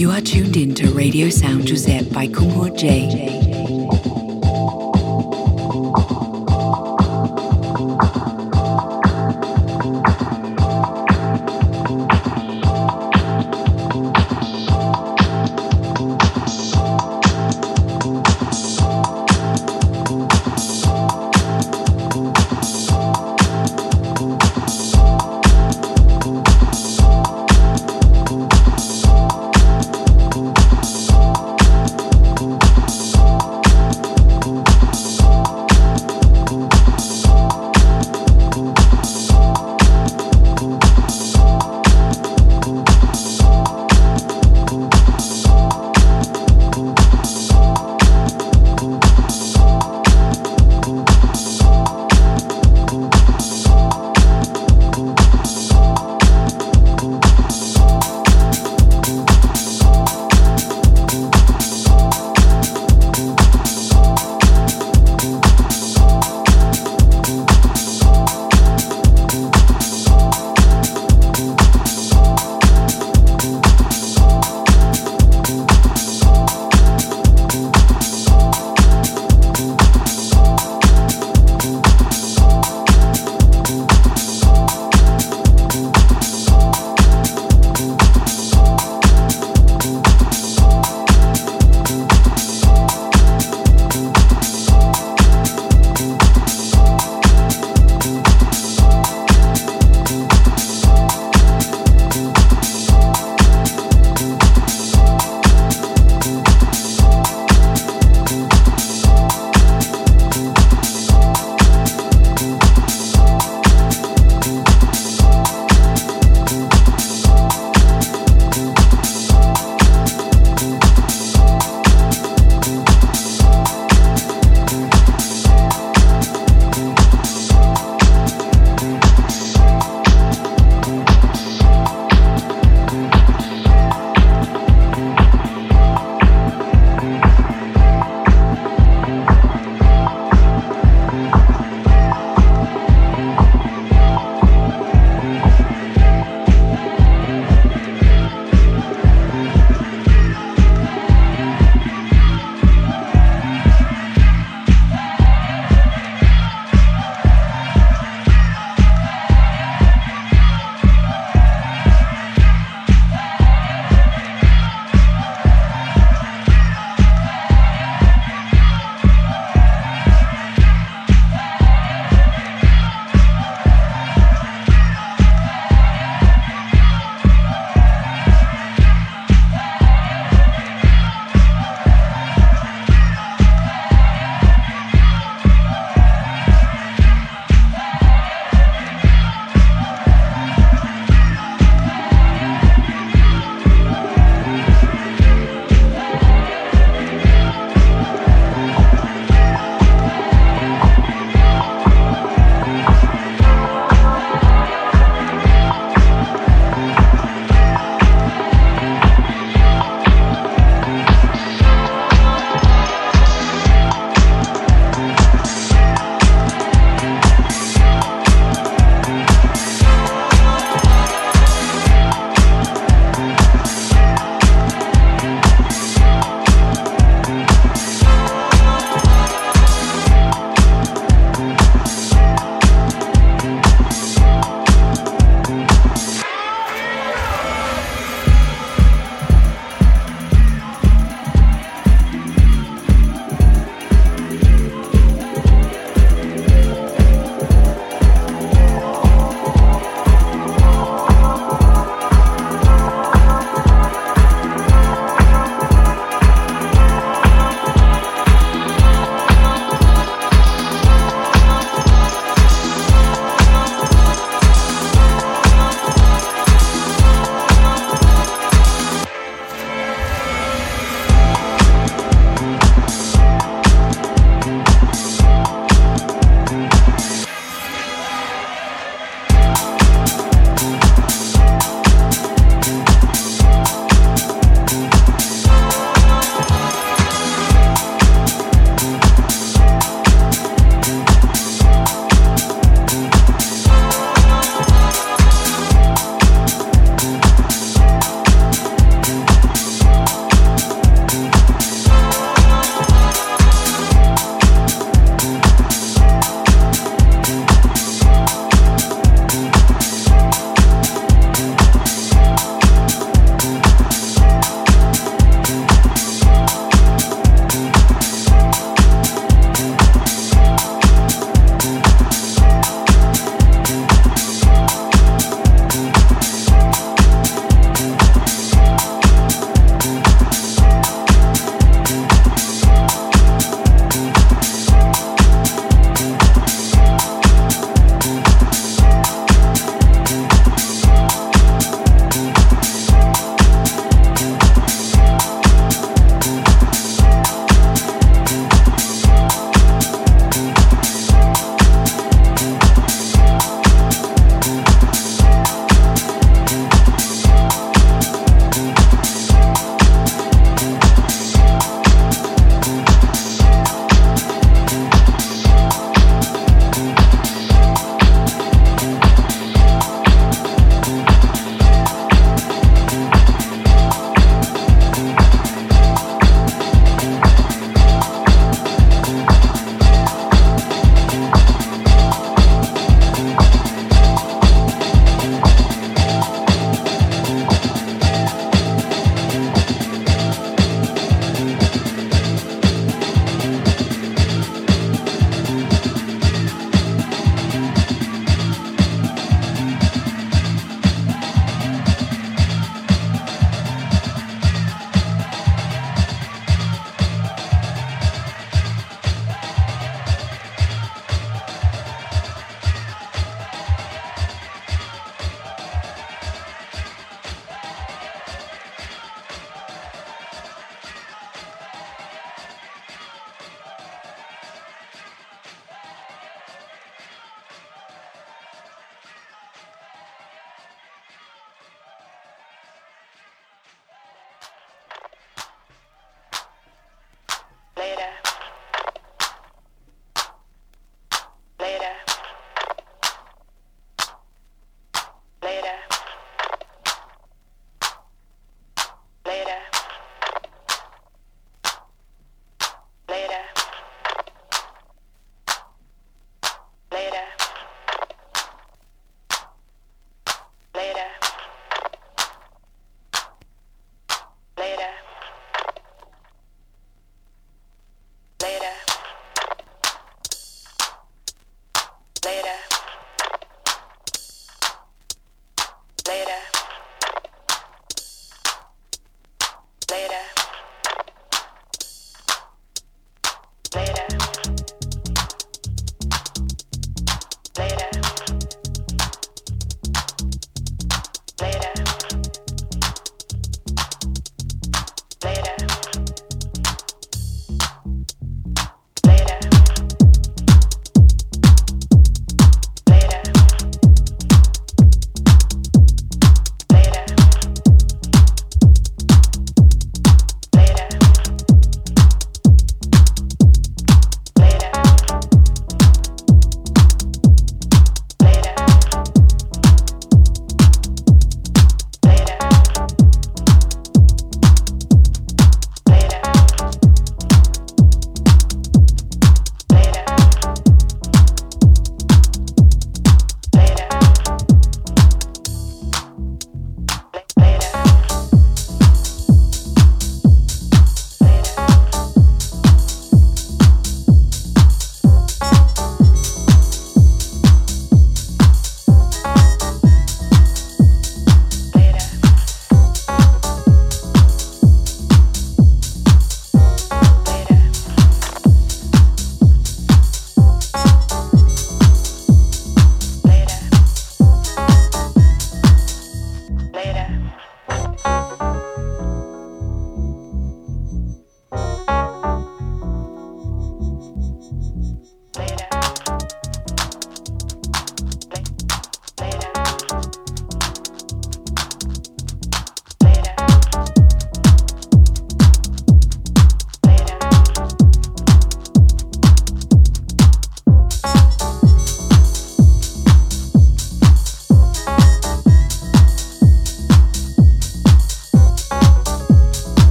You are tuned in to Radio Sound Josep by Cumhur Jay.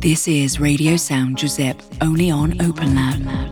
This is Radio Sound Josep, only on OpenLab.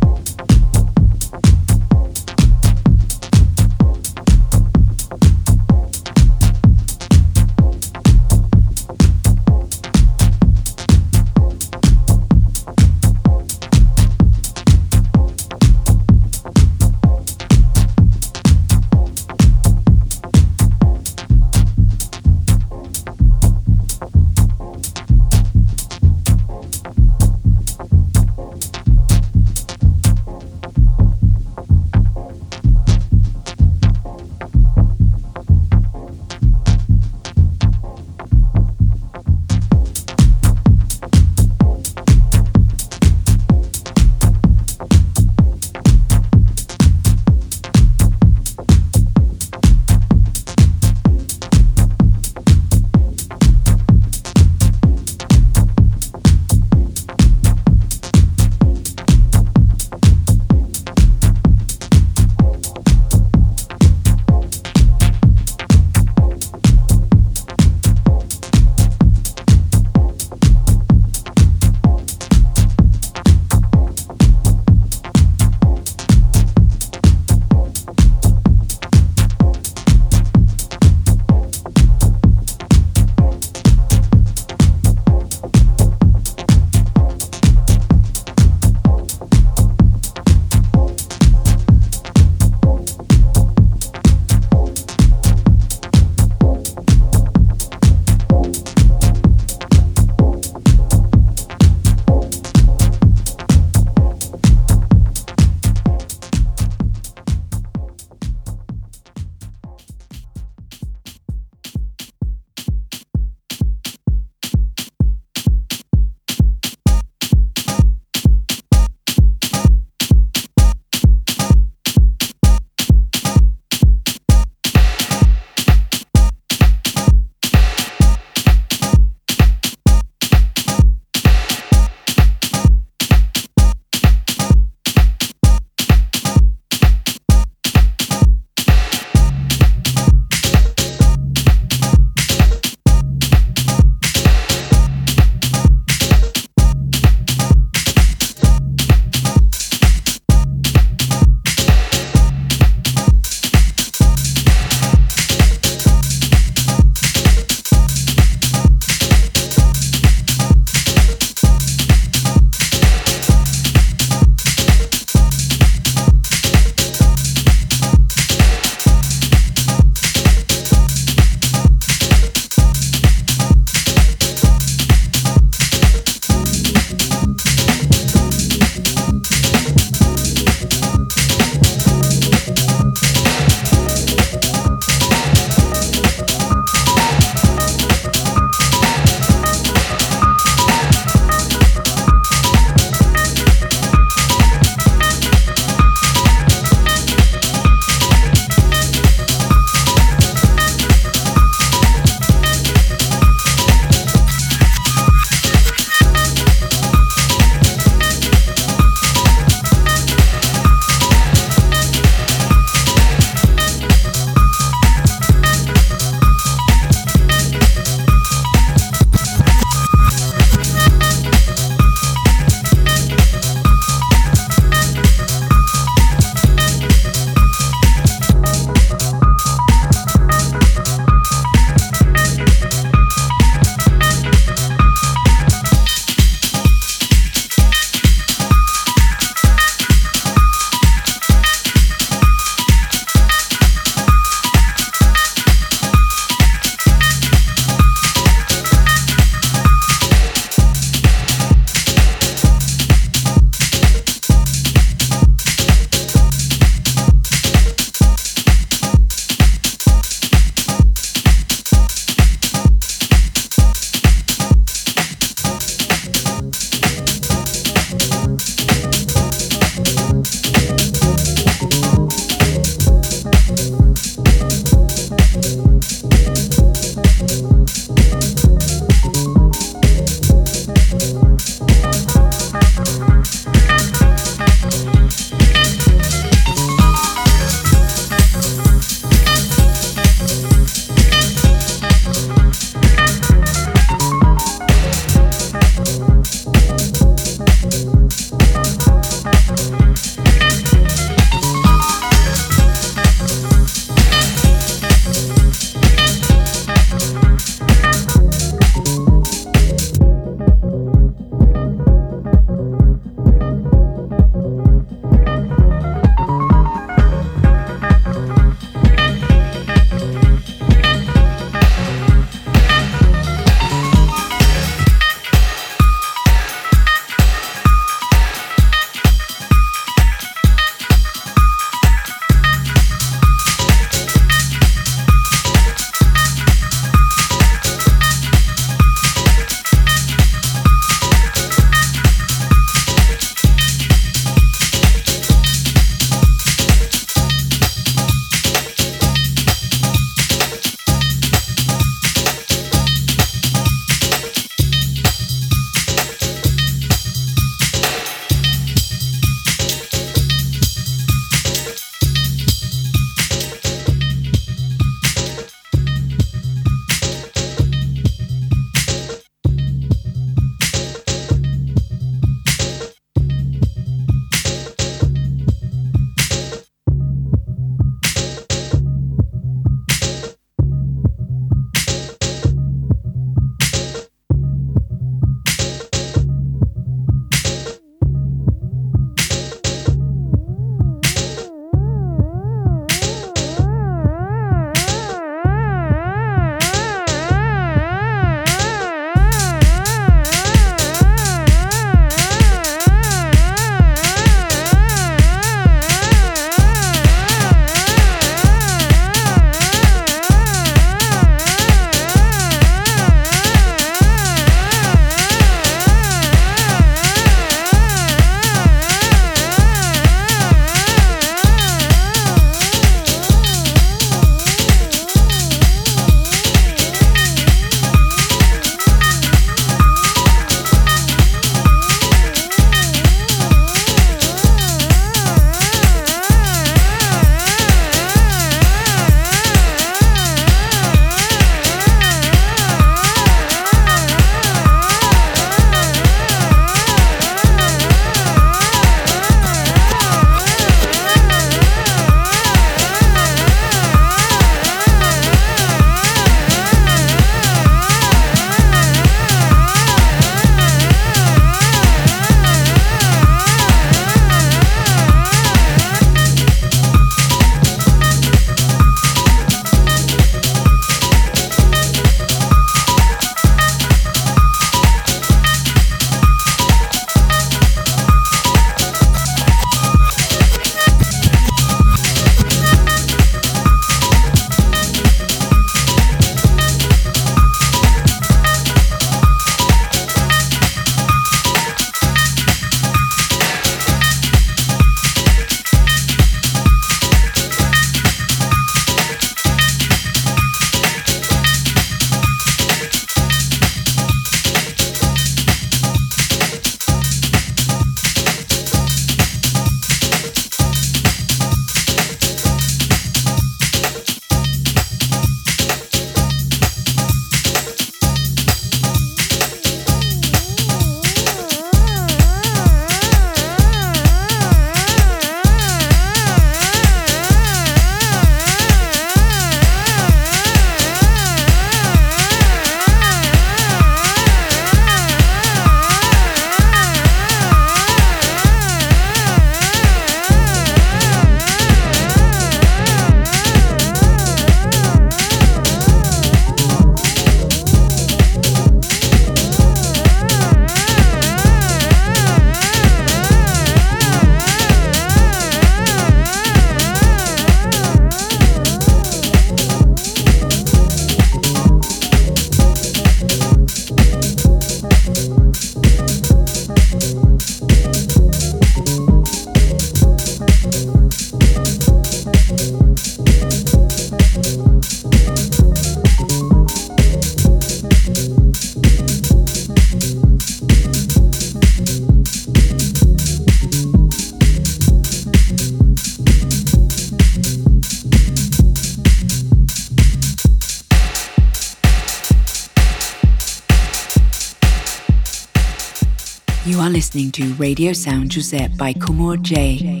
You are listening to Radio Sound Josep by Cumhur Jay.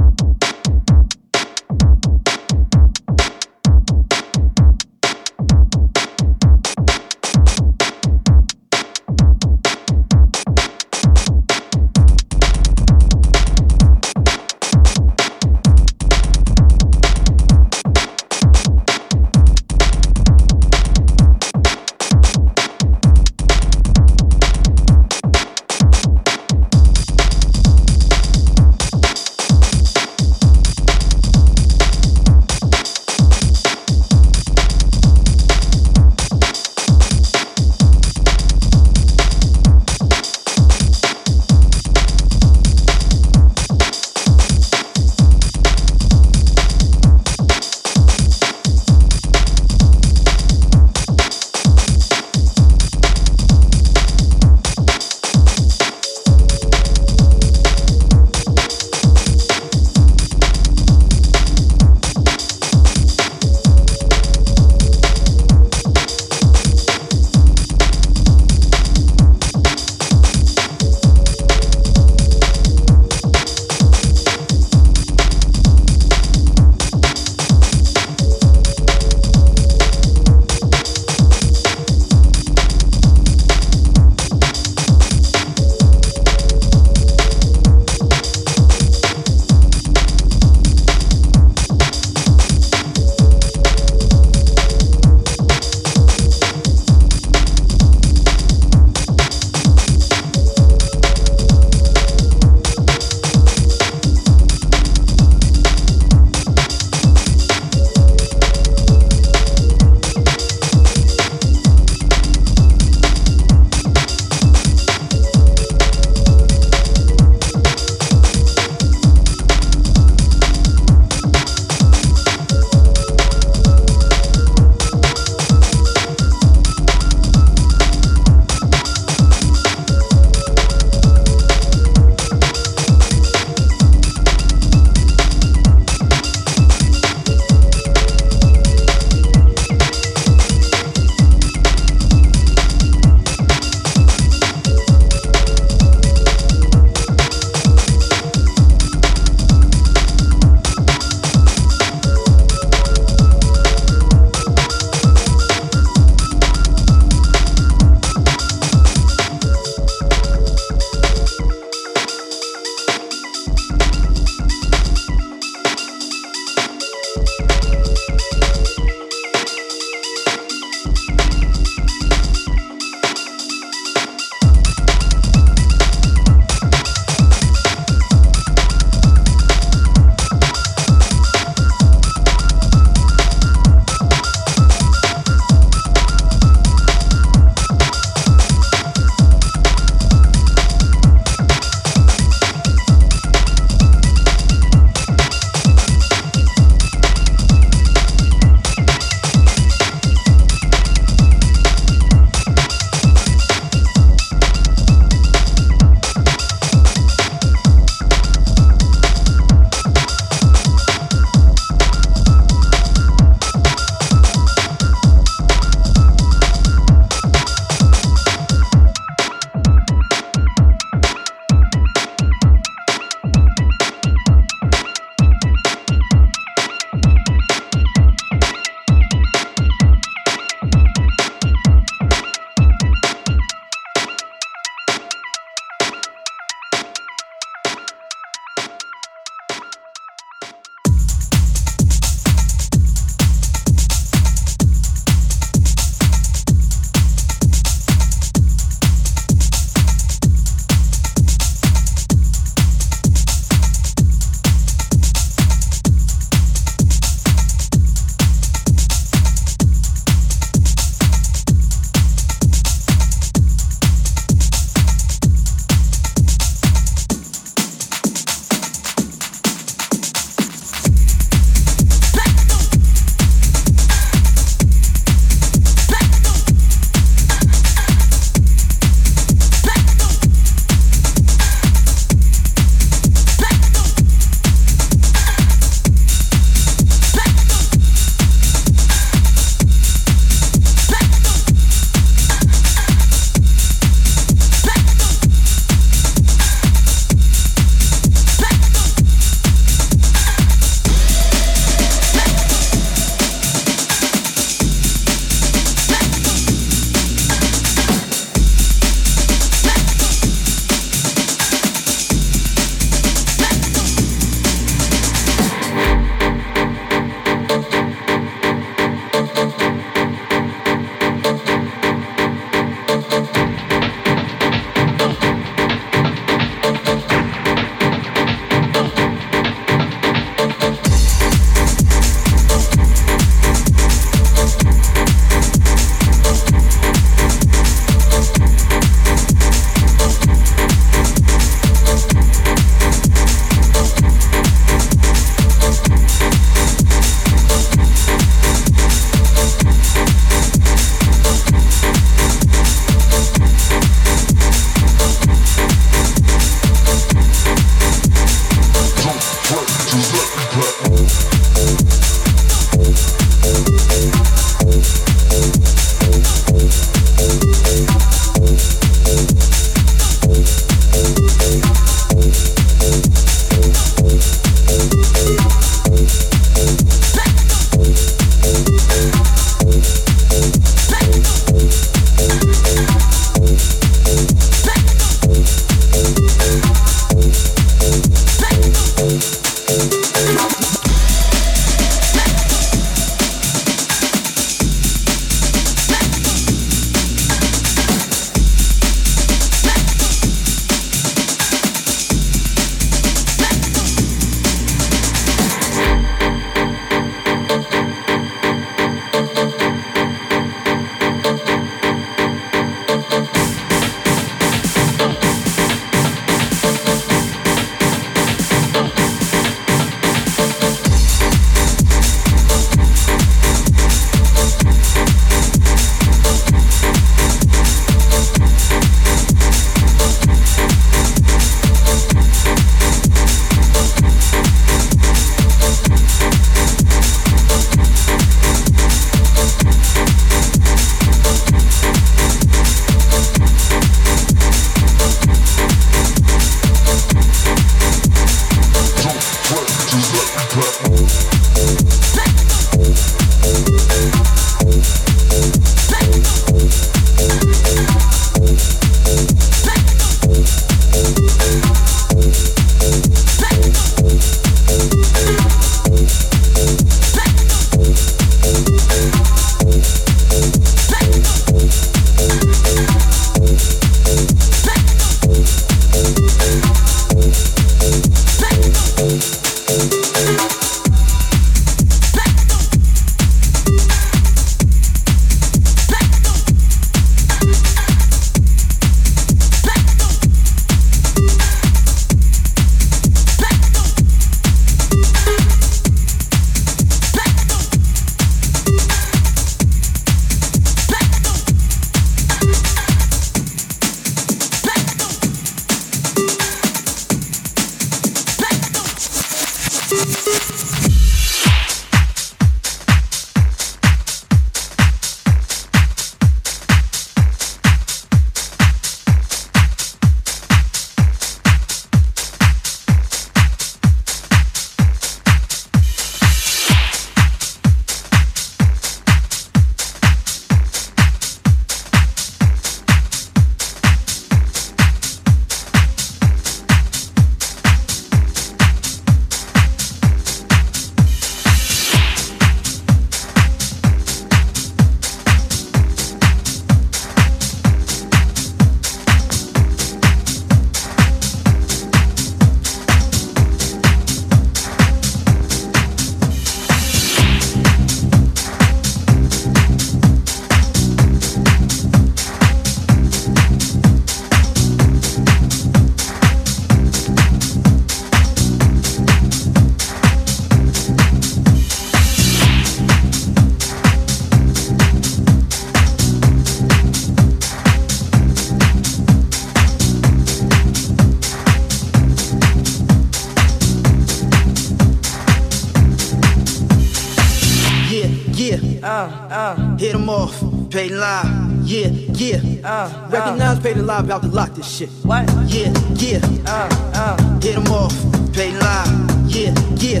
Hit them off, pay live, yeah, yeah. Recognize, pay the live, about to lock this shit. What? Yeah, yeah. Hit them off, pay live, yeah, yeah.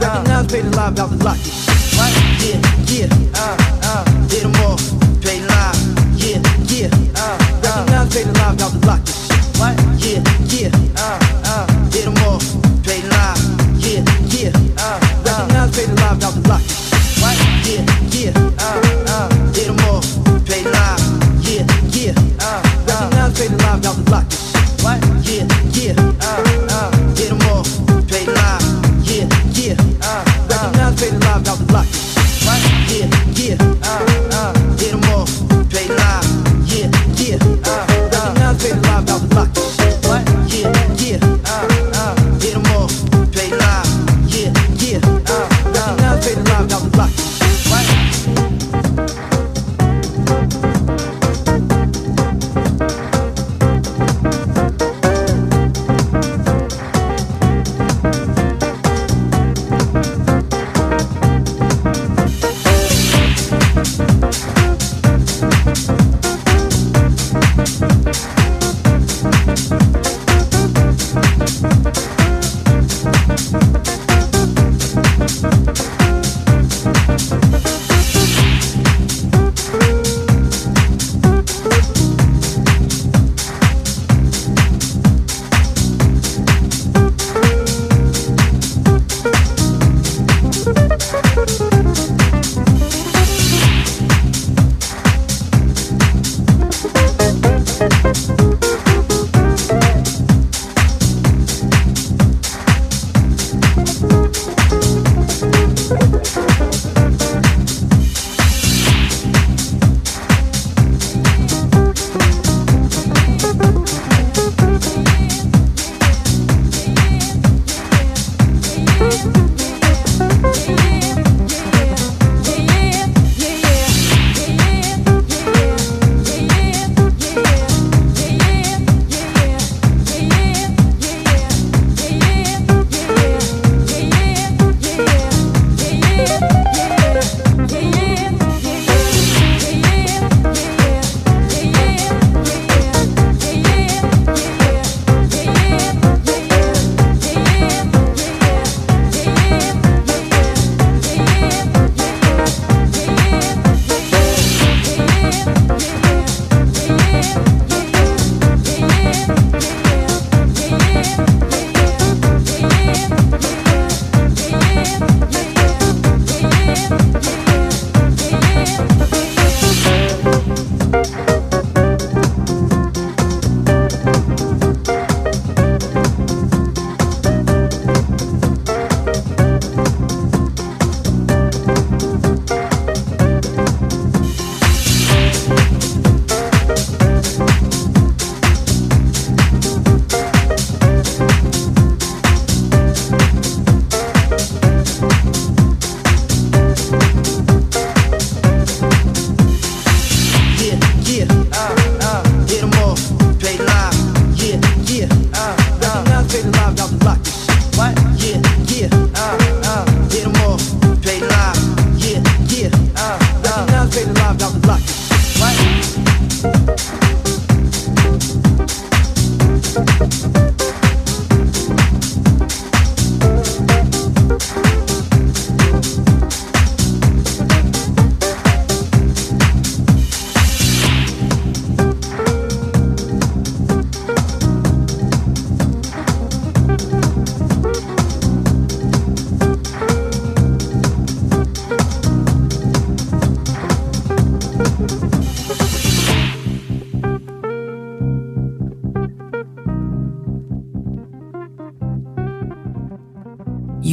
Recognize, pay the live, about to lock this shit. What? Yeah, yeah. Hit them off, pay live, yeah, yeah. Recognize, pay the live, about to lock this shit. What? Yeah, yeah. Hit them off, pay live, yeah, yeah. Recognize, pay the live, about to lock this shit. What? Yeah, yeah, hit 'em off, pay live, yeah, yeah, recognize, pay the live, out the block this shit. What? Yeah, yeah, hit 'em off, pay live, yeah, yeah, recognize, pay the live, out the block this shit. What? Yeah, yeah,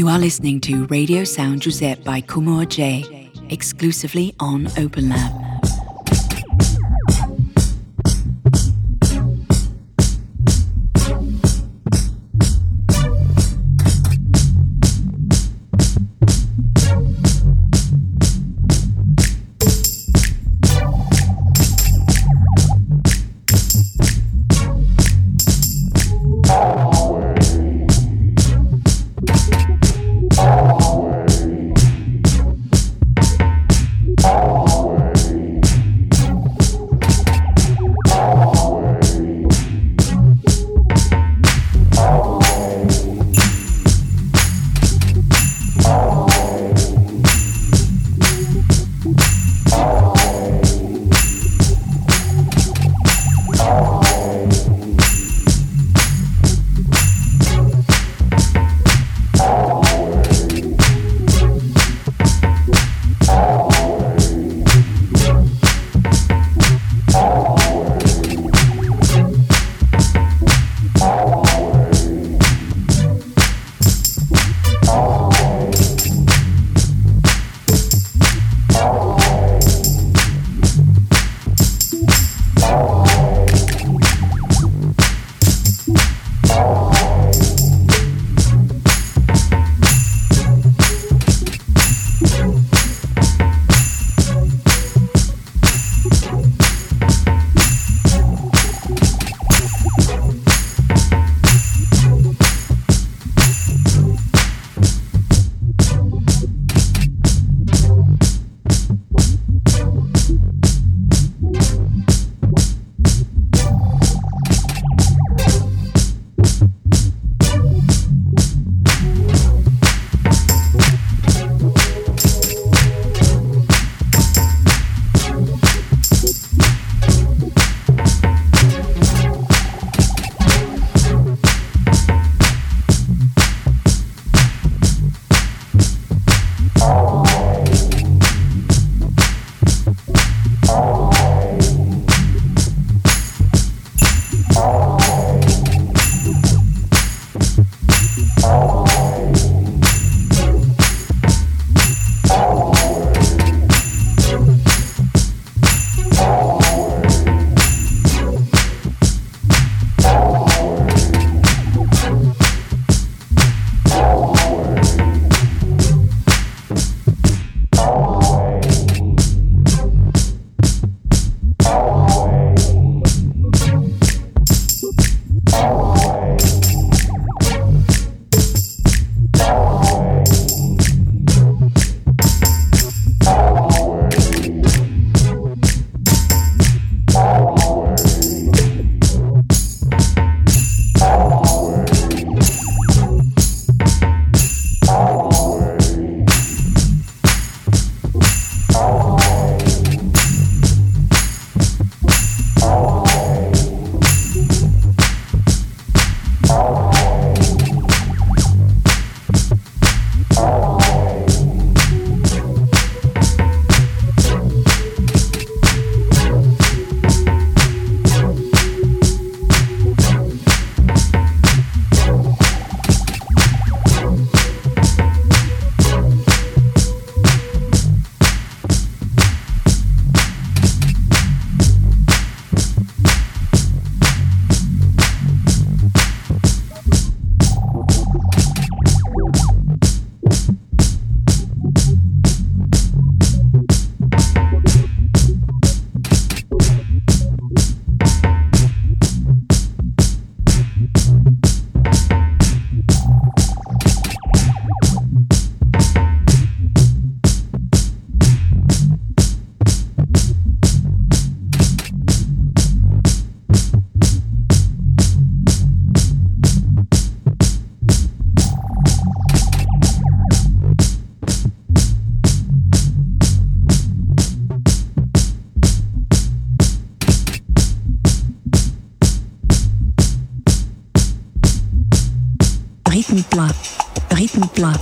You are listening to Radio Sound Josep by Cumhur Jay, exclusively on OpenLab. Rhythmplap,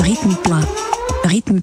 rythme plat. Rythme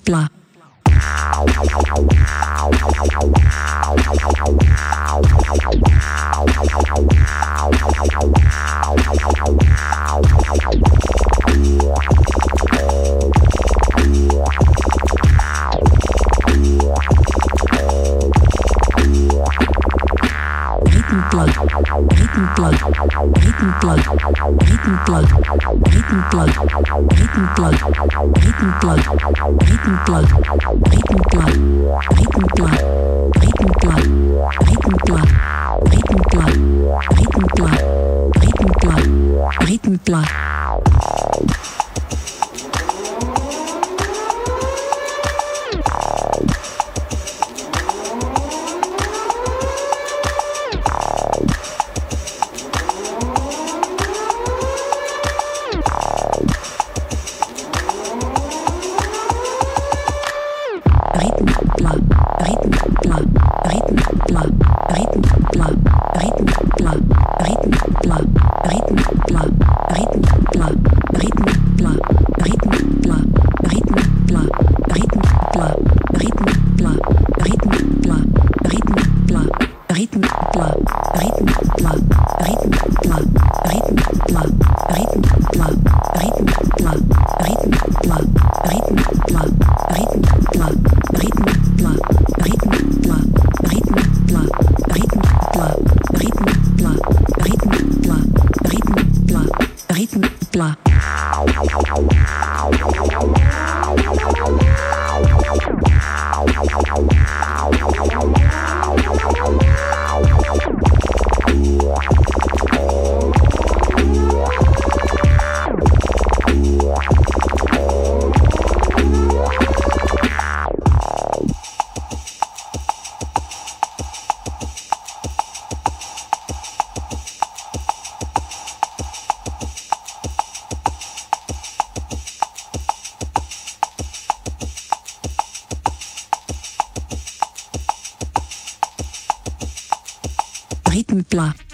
plat.